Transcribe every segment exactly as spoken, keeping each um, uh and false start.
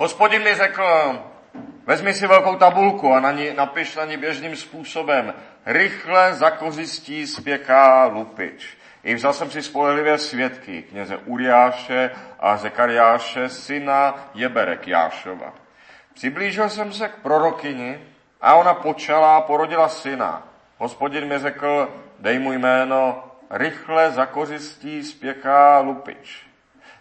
Hospodin mi řekl, vezmi si velkou tabulku a na ní, napiš na ní běžným způsobem. Rychle zakořistí spěká lupič. I vzal jsem si spolehlivě svědky kněze Uriáše a Zekariáše, syna Jeberek Jášova. Přiblížil jsem se k prorokyni a ona počala a porodila syna. Hospodin mi řekl, dej mu jméno, rychle zakořistí spěká lupič.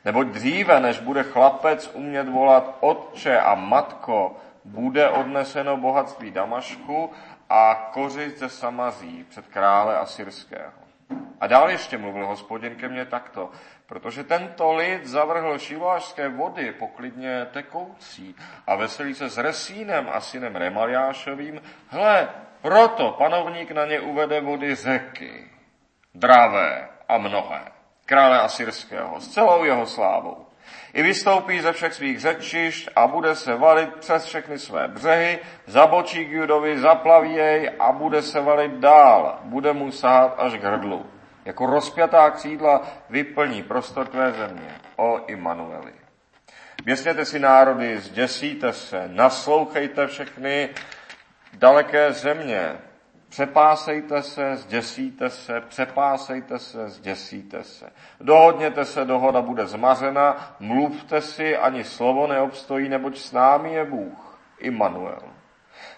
Nebo dříve, než bude chlapec umět volat otče a matko, bude odneseno bohatství Damašku a kořist ze Samaří před krále Asyrského. A dál ještě mluvil Hospodin ke mně takto, protože tento lid zavrhl šiloášské vody, poklidně tekoucí, a veselí se s Resínem a synem Remaljášovým, hle, proto panovník na ně uvede vody řeky, dravé a mnohé, krále Asyrského, s celou jeho slávou. I vystoupí ze všech svých řečišť a bude se valit přes všechny své břehy, zabočí k Judovi, zaplaví jej a bude se valit dál, bude mu sahat až k hrdlu. Jako rozpjatá křídla vyplní prostor tvé země, o Immanueli. Běsněte si národy, zděsíte se, naslouchejte všechny daleké země, přepásejte se, zděsíte se, přepásejte se, zděsíte se. Dohodněte se, dohoda bude zmařena, mluvte si, ani slovo neobstojí, neboť s námi je Bůh, Immanuel.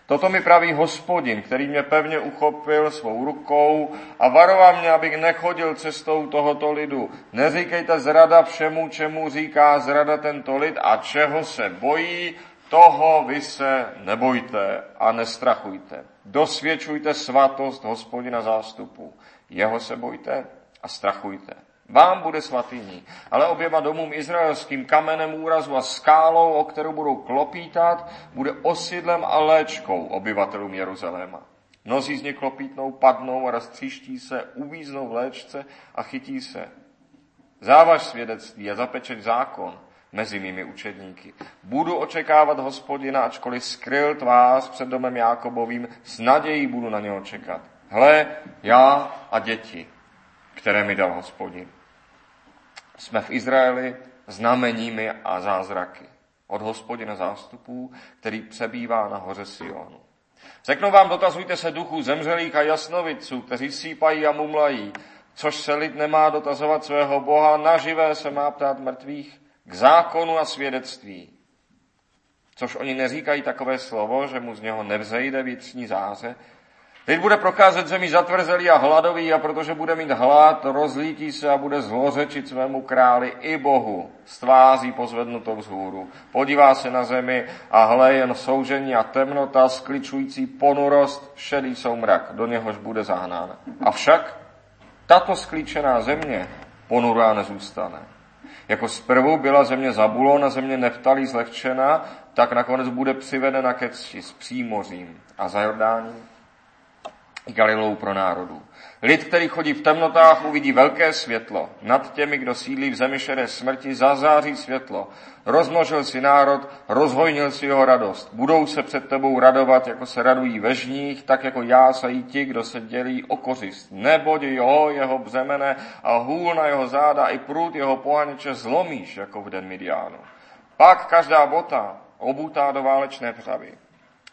Toto mi praví Hospodin, který mě pevně uchopil svou rukou a varoval mě, abych nechodil cestou tohoto lidu. Neříkejte zrada všemu, čemu říká zrada tento lid a čeho se bojí, toho vy se nebojte a nestrachujte. Dosvědčujte svatost Hospodina zástupů. Jeho se bojte a strachujte. Vám bude svatyní, ale oběma domům izraelským, kamenem úrazu a skálou, o kterou budou klopítat, bude osídlem a léčkou obyvatelům Jeruzaléma. Mnozí z nich klopítnou, padnou a roztříští se, uvíznou v léčce a chytí se. Závaž svědectví a zapečeť zákon mezi mými učedníky. Budu očekávat Hospodina, ačkoliv skryl tvář před domem Jákobovým, s nadějí budu na něho čekat. Hle, já a děti, které mi dal Hospodin. Jsme v Izraeli znameními a zázraky od Hospodina zástupů, který přebývá na hoře Sionu. Řeknu vám, dotazujte se duchů zemřelých a jasnoviců, kteří sípají a mumlají, což se lid nemá dotazovat svého Boha, naživé se má ptát mrtvých, k zákonu a svědectví. Což oni neříkají takové slovo, že mu z něho nevzejde vnitřní záře. Lid bude procházet zemí zatvrzelý a hladový, a protože bude mít hlad, rozlítí se a bude zlořečit svému králi i Bohu. S tváří pozvednutou vzhůru. Podívá se na zemi a hle, jen soužení a temnota, skličující ponurost, šedý soumrak, do něhož bude zahnán. Avšak tato skličená země ponurá nezůstane. Jako zprvu byla země Zabulon a země Neptalí zlehčena, tak nakonec bude přivedena ke cti s přímořím a za Jordáním i Galileou pro národů. Lid, který chodí v temnotách, uvidí velké světlo. Nad těmi, kdo sídlí v zemi šedé smrti, zazáří světlo. Rozmnožil si národ, rozhojnil si jeho radost. Budou se před tebou radovat, jako se radují ve žních, tak jako jásají ti, kdo se dělí o kořist. Neboť jo, jeho břemene a hůl na jeho záda i prut jeho pohaniče zlomíš, jako v den Midianu. Pak každá bota obutá do válečné přavy.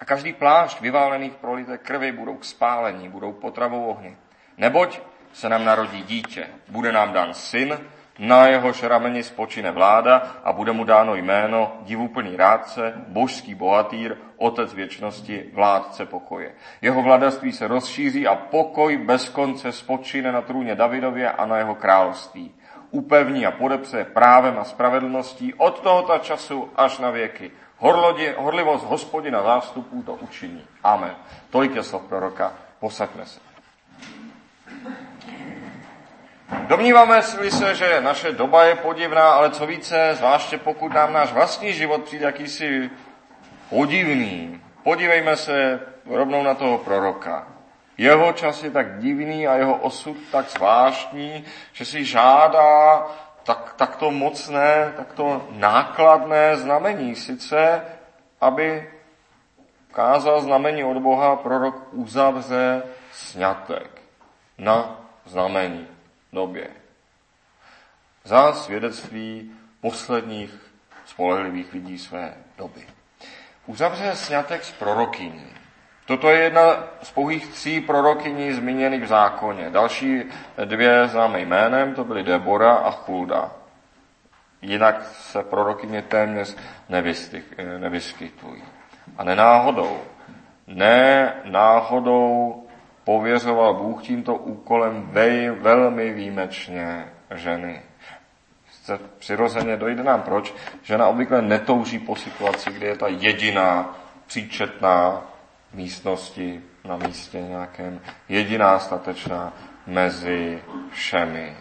A každý plášť vyválených prolité krvi budou k spálení, budou potravou ohně. Neboť se nám narodí dítě, bude nám dán syn, na jehož rameni spočine vláda a bude mu dáno jméno divuplný rádce, božský bohatýr, otec věčnosti, vládce pokoje. Jeho vladařství se rozšíří a pokoj bez konce spočine na trůně Davidově a na jeho království. Upevní a podepře právem a spravedlností od tohoto času až na věky. Horlodě, horlivost Hospodina zástupů to učiní. Amen. Tolik je slov proroka. Posaďme se. Domníváme se, že naše doba je podivná, ale co více, zvláště pokud nám náš vlastní život přijde jakýsi podivný. Podívejme se rovnou na toho proroka. Jeho čas je tak divný a jeho osud tak zvláštní, že si žádá tak, tak to mocné, tak to nákladné znamení. Sice, aby kázal znamení od Boha, prorok uzavře sňatek na znamení době. Za svědectví posledních spolehlivých lidí své doby. Uzavře sňatek s prorokyní. Toto je jedna z pouhých tří prorokyní zmíněných v zákoně. Další dvě známe jménem, to byly Debora a Chulda. Jinak se prorokyně téměř nevyskytují. A nenáhodou, nenáhodou pověřoval Bůh tímto úkolem vej, velmi výjimečně ženy. Přirozeně dojde nám proč, žena obvykle netouží po situaci, kdy je ta jediná příčetná místnosti na místě nějakém, jediná statečná mezi všemi.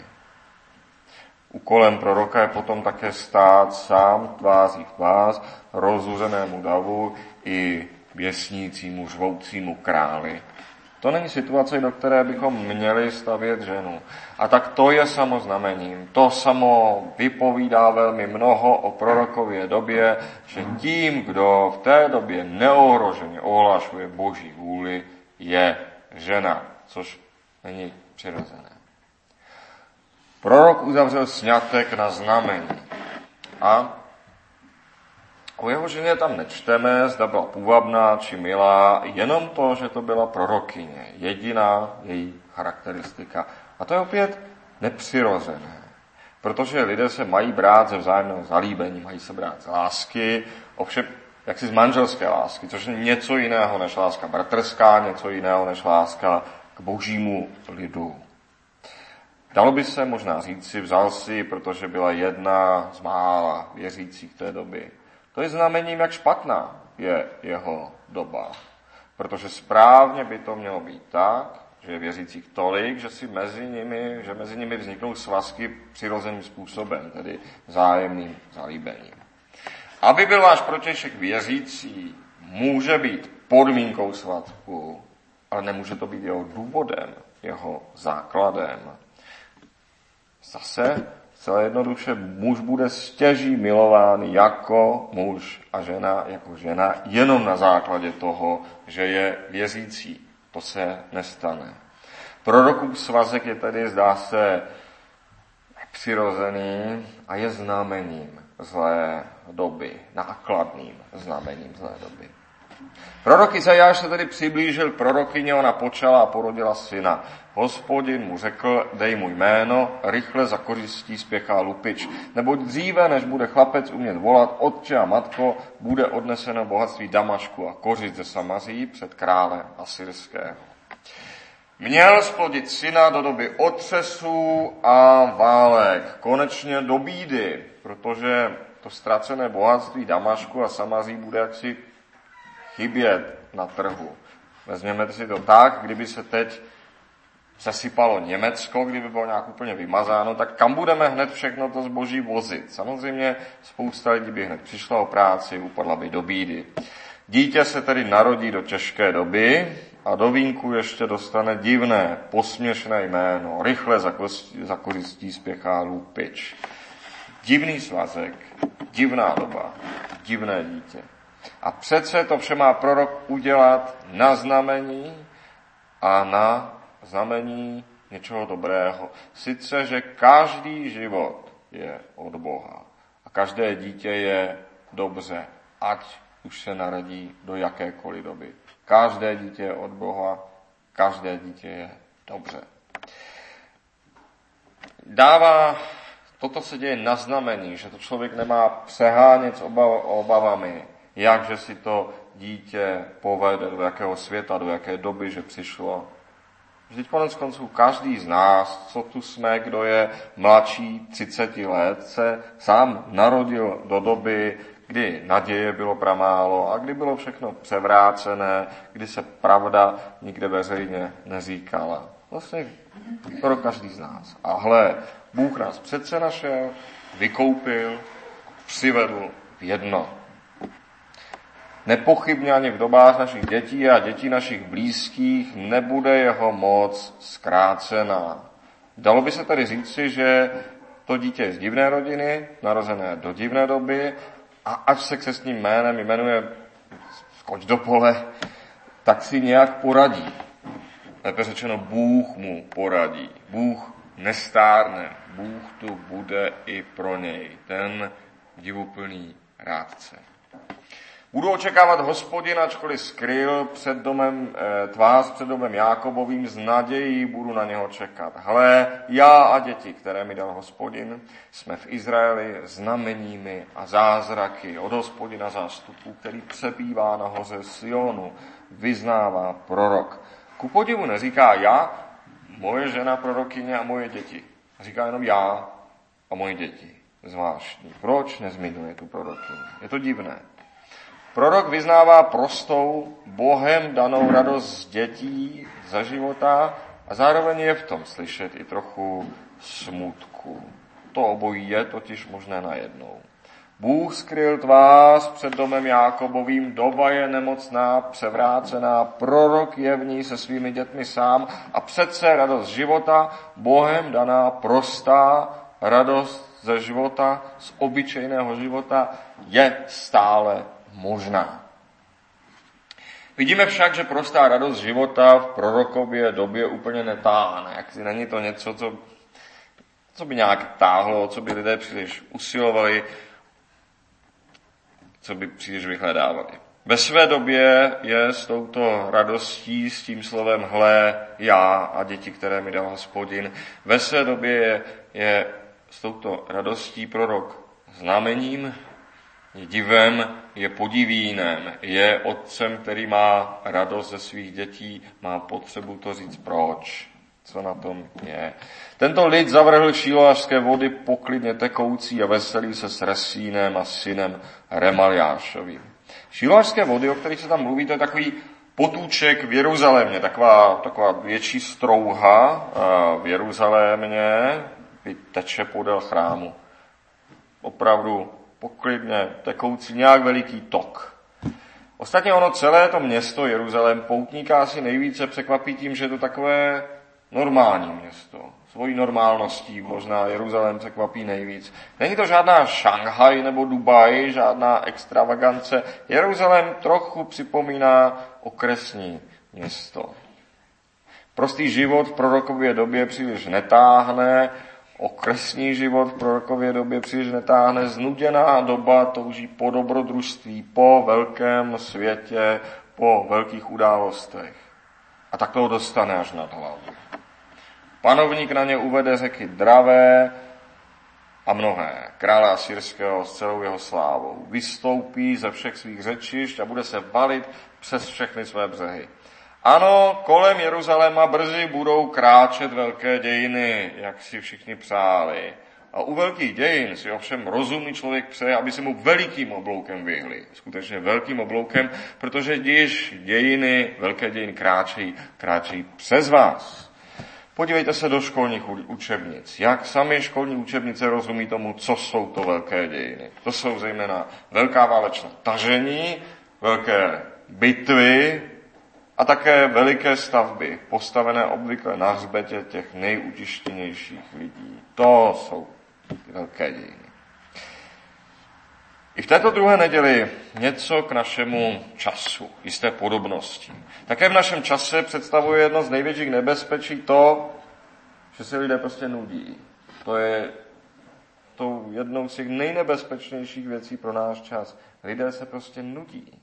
Úkolem proroka je potom také stát sám tváří v tvář rozuřenému davu i běsnícímu, řvoucímu králi. To není situace, do které bychom měli stavět ženu. A tak to je samoznamením. To samo vypovídá velmi mnoho o prorokově době, že tím, kdo v té době neohroženě ohlašuje boží vůli, je žena, což není přirozené. Prorok uzavřel sňatek na znamení. A o jeho ženě tam nečteme, zda byla půvabná či milá, jenom to, že to byla prorokyně, jediná její charakteristika. A to je opět nepřirozené, protože lidé se mají brát ze vzájemného zalíbení, mají se brát z lásky, ovšem jaksi z manželské lásky, což je něco jiného než láska bratrská, něco jiného než láska k božímu lidu. Dalo by se možná říci, vzal si, protože byla jedna z mála věřících té doby. To je znamením, jak špatná je jeho doba. Protože správně by to mělo být tak, že je věřících tolik, že si mezi nimi, že mezi nimi vzniknou svazky přirozeným způsobem, tedy vzájemným zalíbením. Aby byl váš protějšek věřící, může být podmínkou svatku, ale nemůže to být jeho důvodem, jeho základem. Zase celé jednoduše, muž bude stěží milován jako muž a žena jako žena jenom na základě toho, že je věřící. To se nestane. Prorokův svazek je tedy, zdá se, přirozený a je znamením zlé doby, nákladným znamením zlé doby. Prorok Izajáš se tedy přiblížil prorokyně, ona počala a porodila syna. Hospodin mu řekl, dej mu jméno, rychle za kořistí spěchá lupič. Neboť dříve, než bude chlapec umět volat otče a matko, bude odneseno bohatství Damašku a kořist ze Samaří před krále asyrského. Měl splodit syna do doby otřesů a válek, konečně do bídy, protože to ztracené bohatství Damašku a Samaří bude jaksi chybět na trhu. Vezměme si to tak, kdyby se teď sesypalo Německo, kdyby bylo nějak úplně vymazáno, tak kam budeme hned všechno to zboží vozit? Samozřejmě spousta lidí by hned přišla o práci, upadla by do bídy. Dítě se tedy narodí do těžké doby a do vínku ještě dostane divné, posměšné jméno. Rychle za kořistí spěchá lupič. Divný svazek, divná doba, divné dítě. A přece to vše má prorok udělat na znamení a na znamení něčeho dobrého. Sice, že každý život je od Boha a každé dítě je dobře, ať už se narodí do jakékoliv doby. Každé dítě je od Boha, každé dítě je dobře. Dává, toto se děje na znamení, že to člověk nemá přehánět s obavami, jakže si to dítě povede, do jakého světa, do jaké doby, že přišlo. Vždyť konec konců každý z nás, co tu jsme, kdo je mladší třicet let, se sám narodil do doby, kdy naděje bylo pramálo a kdy bylo všechno převrácené, kdy se pravda nikde veřejně neříkala. Vlastně pro každý z nás. A hle, Bůh nás přece našel, vykoupil, přivedl v jedno. Nepochybně ani v dobách našich dětí a dětí našich blízkých nebude jeho moc zkrácená. Dalo by se tedy říci, že to dítě je z divné rodiny, narozené do divné doby, a až se křestním jménem jmenuje skoč do pole, tak si nějak poradí. Lépe řečeno, Bůh mu poradí. Bůh nestárne, Bůh tu bude i pro něj. Ten divuplný rádce. Budu očekávat Hospodina, ačkoliv skryl před domem, tvář před domem Jákobovým, s nadějí budu na něho čekat. Hle, já a děti, které mi dal Hospodin, jsme v Izraeli znameními a zázraky od Hospodina zástupů, který přebývá na hoře Sionu, vyznává prorok. Ku podivu neříká já, moje žena prorokyně a moje děti. Říká jenom já a moje děti. Zvláštní. Proč nezmiňuje tu prorokyni? Je to divné. Prorok vyznává prostou, Bohem danou radost z dětí za života a zároveň je v tom slyšet i trochu smutku. To obojí je totiž možné najednou. Bůh skryl tvář před domem Jákobovým, doba je nemocná, převrácená, prorok je v ní se svými dětmi sám a přece radost života, Bohem daná prostá radost ze života, z obyčejného života je stále možná. Vidíme však, že prostá radost života v prorokově době úplně netáhne. Jak není to něco, co, co by nějak táhlo, co by lidé příliš usilovali, co by příliš vyhledávali. Ve své době je s touto radostí, s tím slovem hle, já a děti, které mi dal Hospodin, ve své době je, je s touto radostí prorok znamením, je divem, je podivínem, je otcem, který má radost ze svých dětí, má potřebu to říct proč, co na tom je. Tento lid zavrhl šiloašské vody poklidně tekoucí a veselí se s Resínem a synem Remaljášovým. Šiloašské vody, o kterých se tam mluví, to je takový potůček v Jeruzalémě, taková, taková větší strouha v Jeruzalémě, teče podél chrámu. Opravdu poklidně tekoucí nějak veliký tok. Ostatně ono celé to město Jeruzalém poutníka asi nejvíce překvapí tím, že je to takové normální město. Svojí normálností možná Jeruzalém překvapí nejvíc. Není to žádná Šanghaj nebo Dubaj, žádná extravagance. Jeruzalém trochu připomíná okresní město. Prostý život v prorokově době příliš netáhne, okresní život v prorokově době příliš netáhne, znuděná doba touží po dobrodružství, po velkém světě, po velkých událostech. A tak toho dostane až nad hlavu. Panovník na ně uvede řeky dravé a mnohé, krále Asyrského s celou jeho slávou. Vystoupí ze všech svých řečišť a bude se valit přes všechny své břehy. Ano, kolem Jeruzaléma brzy budou kráčet velké dějiny, jak si všichni přáli. A u velkých dějin si ovšem rozumný člověk přeje, aby se mu velikým obloukem vyhli. Skutečně velkým obloukem, protože když dějiny, velké dějiny kráčejí, kráčejí přes vás. Podívejte se do školních učebnic. Jak sami školní učebnice rozumí tomu, co jsou to velké dějiny. To jsou zejména velká válečná tažení, velké bitvy, a také veliké stavby, postavené obvykle na hřbetě těch nejutištěnějších lidí. To jsou velké dějiny. I v této druhé neděli něco k našemu času, jisté podobnosti. Také v našem čase představuje jedno z největších nebezpečí to, že se lidé prostě nudí. To je tou jednou z těch nejnebezpečnějších věcí pro náš čas. Lidé se prostě nudí.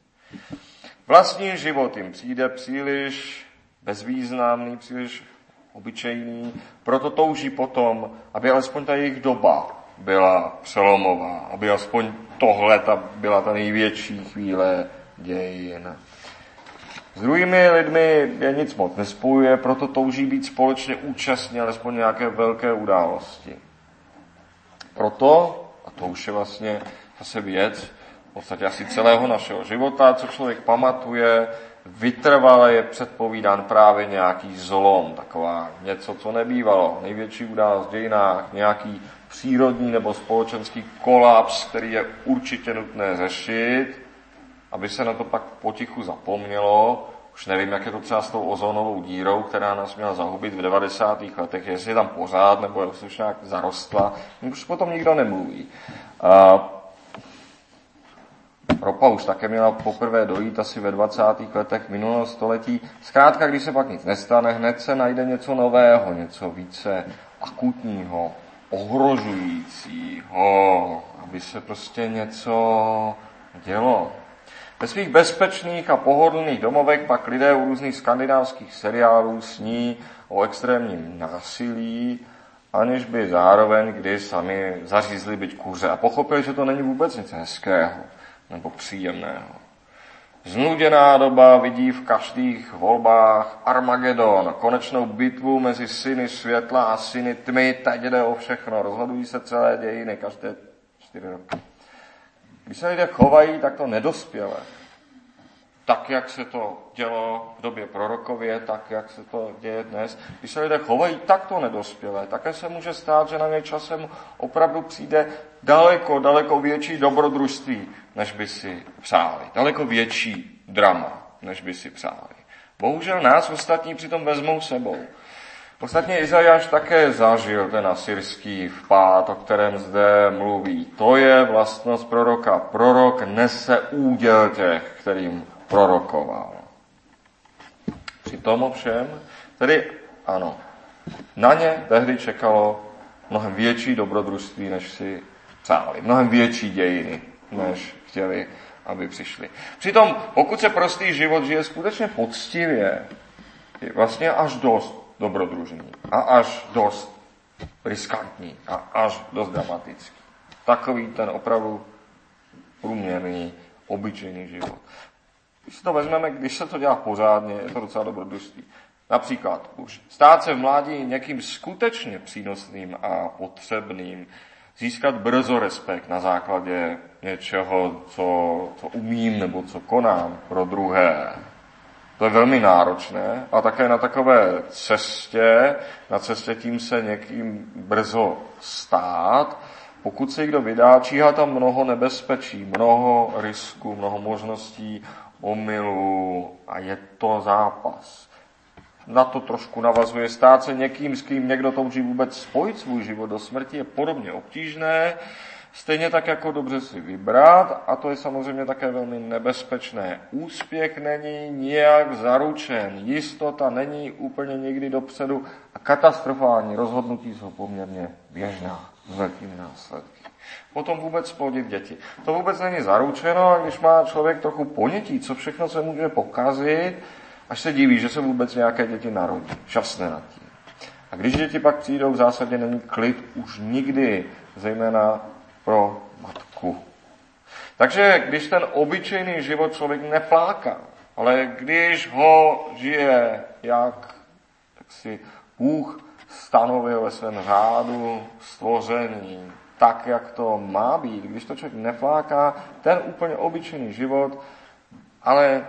Vlastní život jim přijde příliš bezvýznamný, příliš obyčejný, proto touží potom, aby alespoň ta jejich doba byla přelomová, aby alespoň tohle ta, byla ta největší chvíle dějin. S druhými lidmi je nic moc nespojuje, proto touží být společně účastní alespoň nějaké velké události. Proto, a to už je vlastně zase věc, v podstatě asi celého našeho života, co člověk pamatuje, vytrvale je předpovídán právě nějaký zlom, taková něco, co nebývalo, největší událost v dějinách, nějaký přírodní nebo společenský kolaps, který je určitě nutné řešit, aby se na to pak potichu zapomnělo. Už nevím, jak je to třeba s tou ozonovou dírou, která nás měla zahubit v devadesátých letech, jestli je tam pořád, nebo jestli už nějak zarostla, už potom nikdo nemluví. A ropa už také měla poprvé dojít asi ve dvacátých letech minulého století. Zkrátka, když se pak nic nestane, hned se najde něco nového, něco více akutního, ohrožujícího, aby se prostě něco dělo. Ve svých bezpečných a pohodlných domovech pak lidé u různých skandinávských seriálů sní o extrémním násilí, aniž by zároveň kdy sami zařízli byť kuře a pochopili, že to není vůbec nic hezkého nebo příjemného. Znuděná doba vidí v každých volbách Armagedon, konečnou bitvu mezi syny světla a syny tmy, teď jde o všechno, rozhodují se celé dějiny každé čtyři roky. Když se lidé chovají, tak to nedospěle. Tak, jak se to dělo v době prorokově, tak, jak se to děje dnes. Když se lidé chovají, tak to nedospěle. Také se může stát, že na něj časem opravdu přijde daleko, daleko větší dobrodružství, než by si přáli. Daleko větší drama, než by si přáli. Bohužel nás ostatní přitom vezmou sebou. Ostatně Izajáš také zažil ten asyrský vpád, o kterém zde mluví. To je vlastnost proroka. Prorok nese úděl těch, kterým prorokoval. Přitom ovšem, tedy ano, na ně tehdy čekalo mnohem větší dobrodružství, než si přáli. Mnohem větší dějiny, než chtěli, aby přišli. Přitom, pokud se prostý život žije skutečně poctivě, je vlastně až dost dobrodružní a až dost riskantní a až dost dramatický. Takový ten opravdu průměrný, obyčejný život. Když si to vezmeme, když se to dělá pořádně, je to docela dobrodružství. Například už stát se v mládí někým skutečně přínosným a potřebným, získat brzo respekt na základě něčeho, co, co umím nebo co konám pro druhé. To je velmi náročné a také na takové cestě, na cestě tím se někým brzo stát, pokud se někdo vydá, číhá tam mnoho nebezpečí, mnoho risků, mnoho možností, omylů a je to zápas. Na to trošku navazuje stát se někým, s kým někdo touží vůbec spojit svůj život do smrti, je podobně obtížné, stejně tak jako dobře si vybrat, a to je samozřejmě také velmi nebezpečné. Úspěch není nijak zaručen, jistota není úplně nikdy dopředu a katastrofální rozhodnutí jsou poměrně běžná s velkými následky. Potom vůbec plodit děti. To vůbec není zaručeno, a když má člověk trochu ponětí, co všechno se může pokazit, až se diví, že se vůbec nějaké děti narodí. Šťastné nad tím. A když děti pak přijdou, v zásadě není klid už nikdy, zejména pro matku. Takže když ten obyčejný život člověk nefláká, ale když ho žije, jak, jak si Bůh stanovil ve svém řádu stvoření, tak, jak to má být, když to člověk nefláká, ten úplně obyčejný život, ale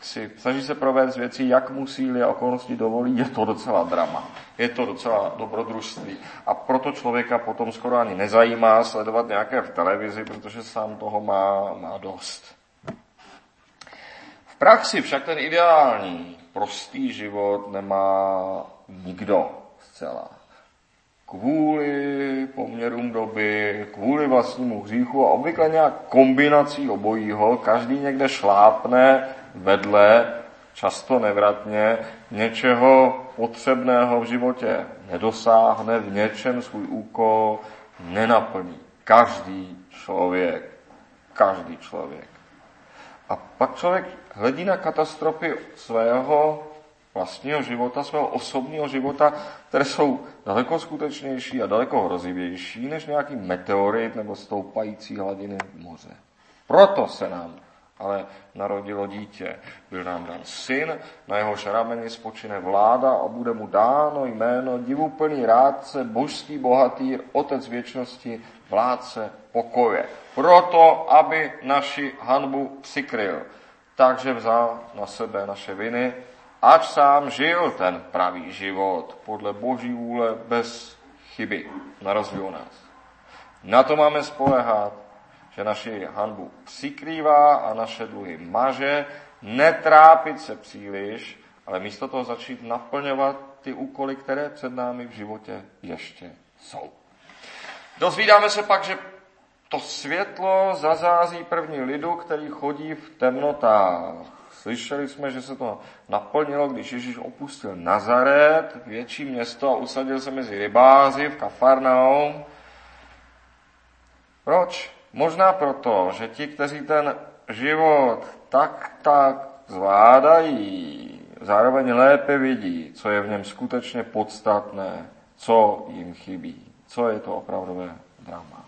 si snaží se provést věci, jak mu síly a okolnosti dovolí, je to docela drama. Je to docela dobrodružství. A proto člověka potom skoro ani nezajímá sledovat nějaké v televizi, protože sám toho má, má dost. V praxi však ten ideální, prostý život nemá nikdo zcela. Kvůli poměrům doby, kvůli vlastnímu hříchu a obvykle nějak kombinací obojího, každý někde šlápne vedle, často nevratně, něčeho potřebného v životě nedosáhne, v něčem svůj úkol nenaplní. Každý člověk, každý člověk. A pak člověk hledí na katastrofy svého vlastního života, svého osobního života, které jsou daleko skutečnější a daleko hrozivější než nějaký meteorit nebo stoupající hladiny moře. Proto se nám ale narodilo dítě. Byl nám dán syn, na jehož rameni spočine vláda a bude mu dáno jméno divuplný rádce, božský bohatýr, otec věčnosti, vládce pokoje. Proto, aby naši hanbu přikryl. Takže vzal na sebe naše viny, ač sám žil ten pravý život podle boží vůle bez chyby. Na rozdíl nás. Na to máme spoléhat, že naši hanbu přikrývá a naše dluhy maže, netrápit se příliš, ale místo toho začít naplňovat ty úkoly, které před námi v životě ještě jsou. Dozvídáme se pak, že to světlo zazází první lidu, který chodí v temnotách. Slyšeli jsme, že se to naplnilo, když Ježíš opustil Nazaret, větší město, a usadil se mezi rybáři v Kafarnaum. Proč? Možná proto, že ti, kteří ten život tak tak zvládají, zároveň lépe vidí, co je v něm skutečně podstatné, co jim chybí, co je to opravdové drama.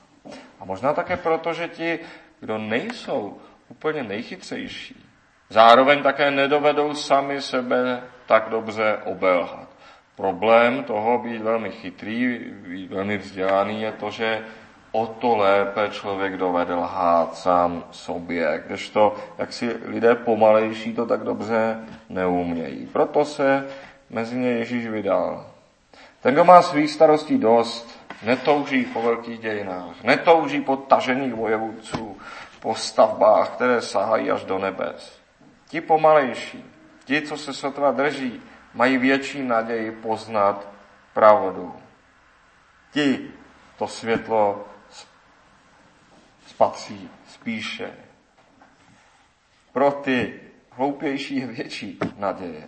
A možná také proto, že ti, kdo nejsou úplně nejchytřejší, zároveň také nedovedou sami sebe tak dobře obelhat. Problém toho být velmi chytrý, být velmi vzdělaný je to, že o to lépe člověk dovede lhát sám sobě, kdežto, jak si lidé pomalejší to tak dobře neumějí. Proto se mezi ně Ježíš vydal. Ten, kdo má svých starostí dost, netouží po velkých dějinách, netouží po tažených vojevůdců, po stavbách, které sahají až do nebes. Ti pomalejší, ti, co se sotva drží, mají větší naději poznat pravdu. Ti to světlo spatří spíše. Pro ty hloupější je větší naděje.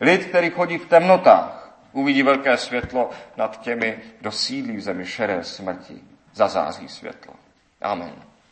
Lid, který chodí v temnotách, uvidí velké světlo nad těmi, kdo sídlí v zemi šeré smrti. Zazáří světlo. Amen.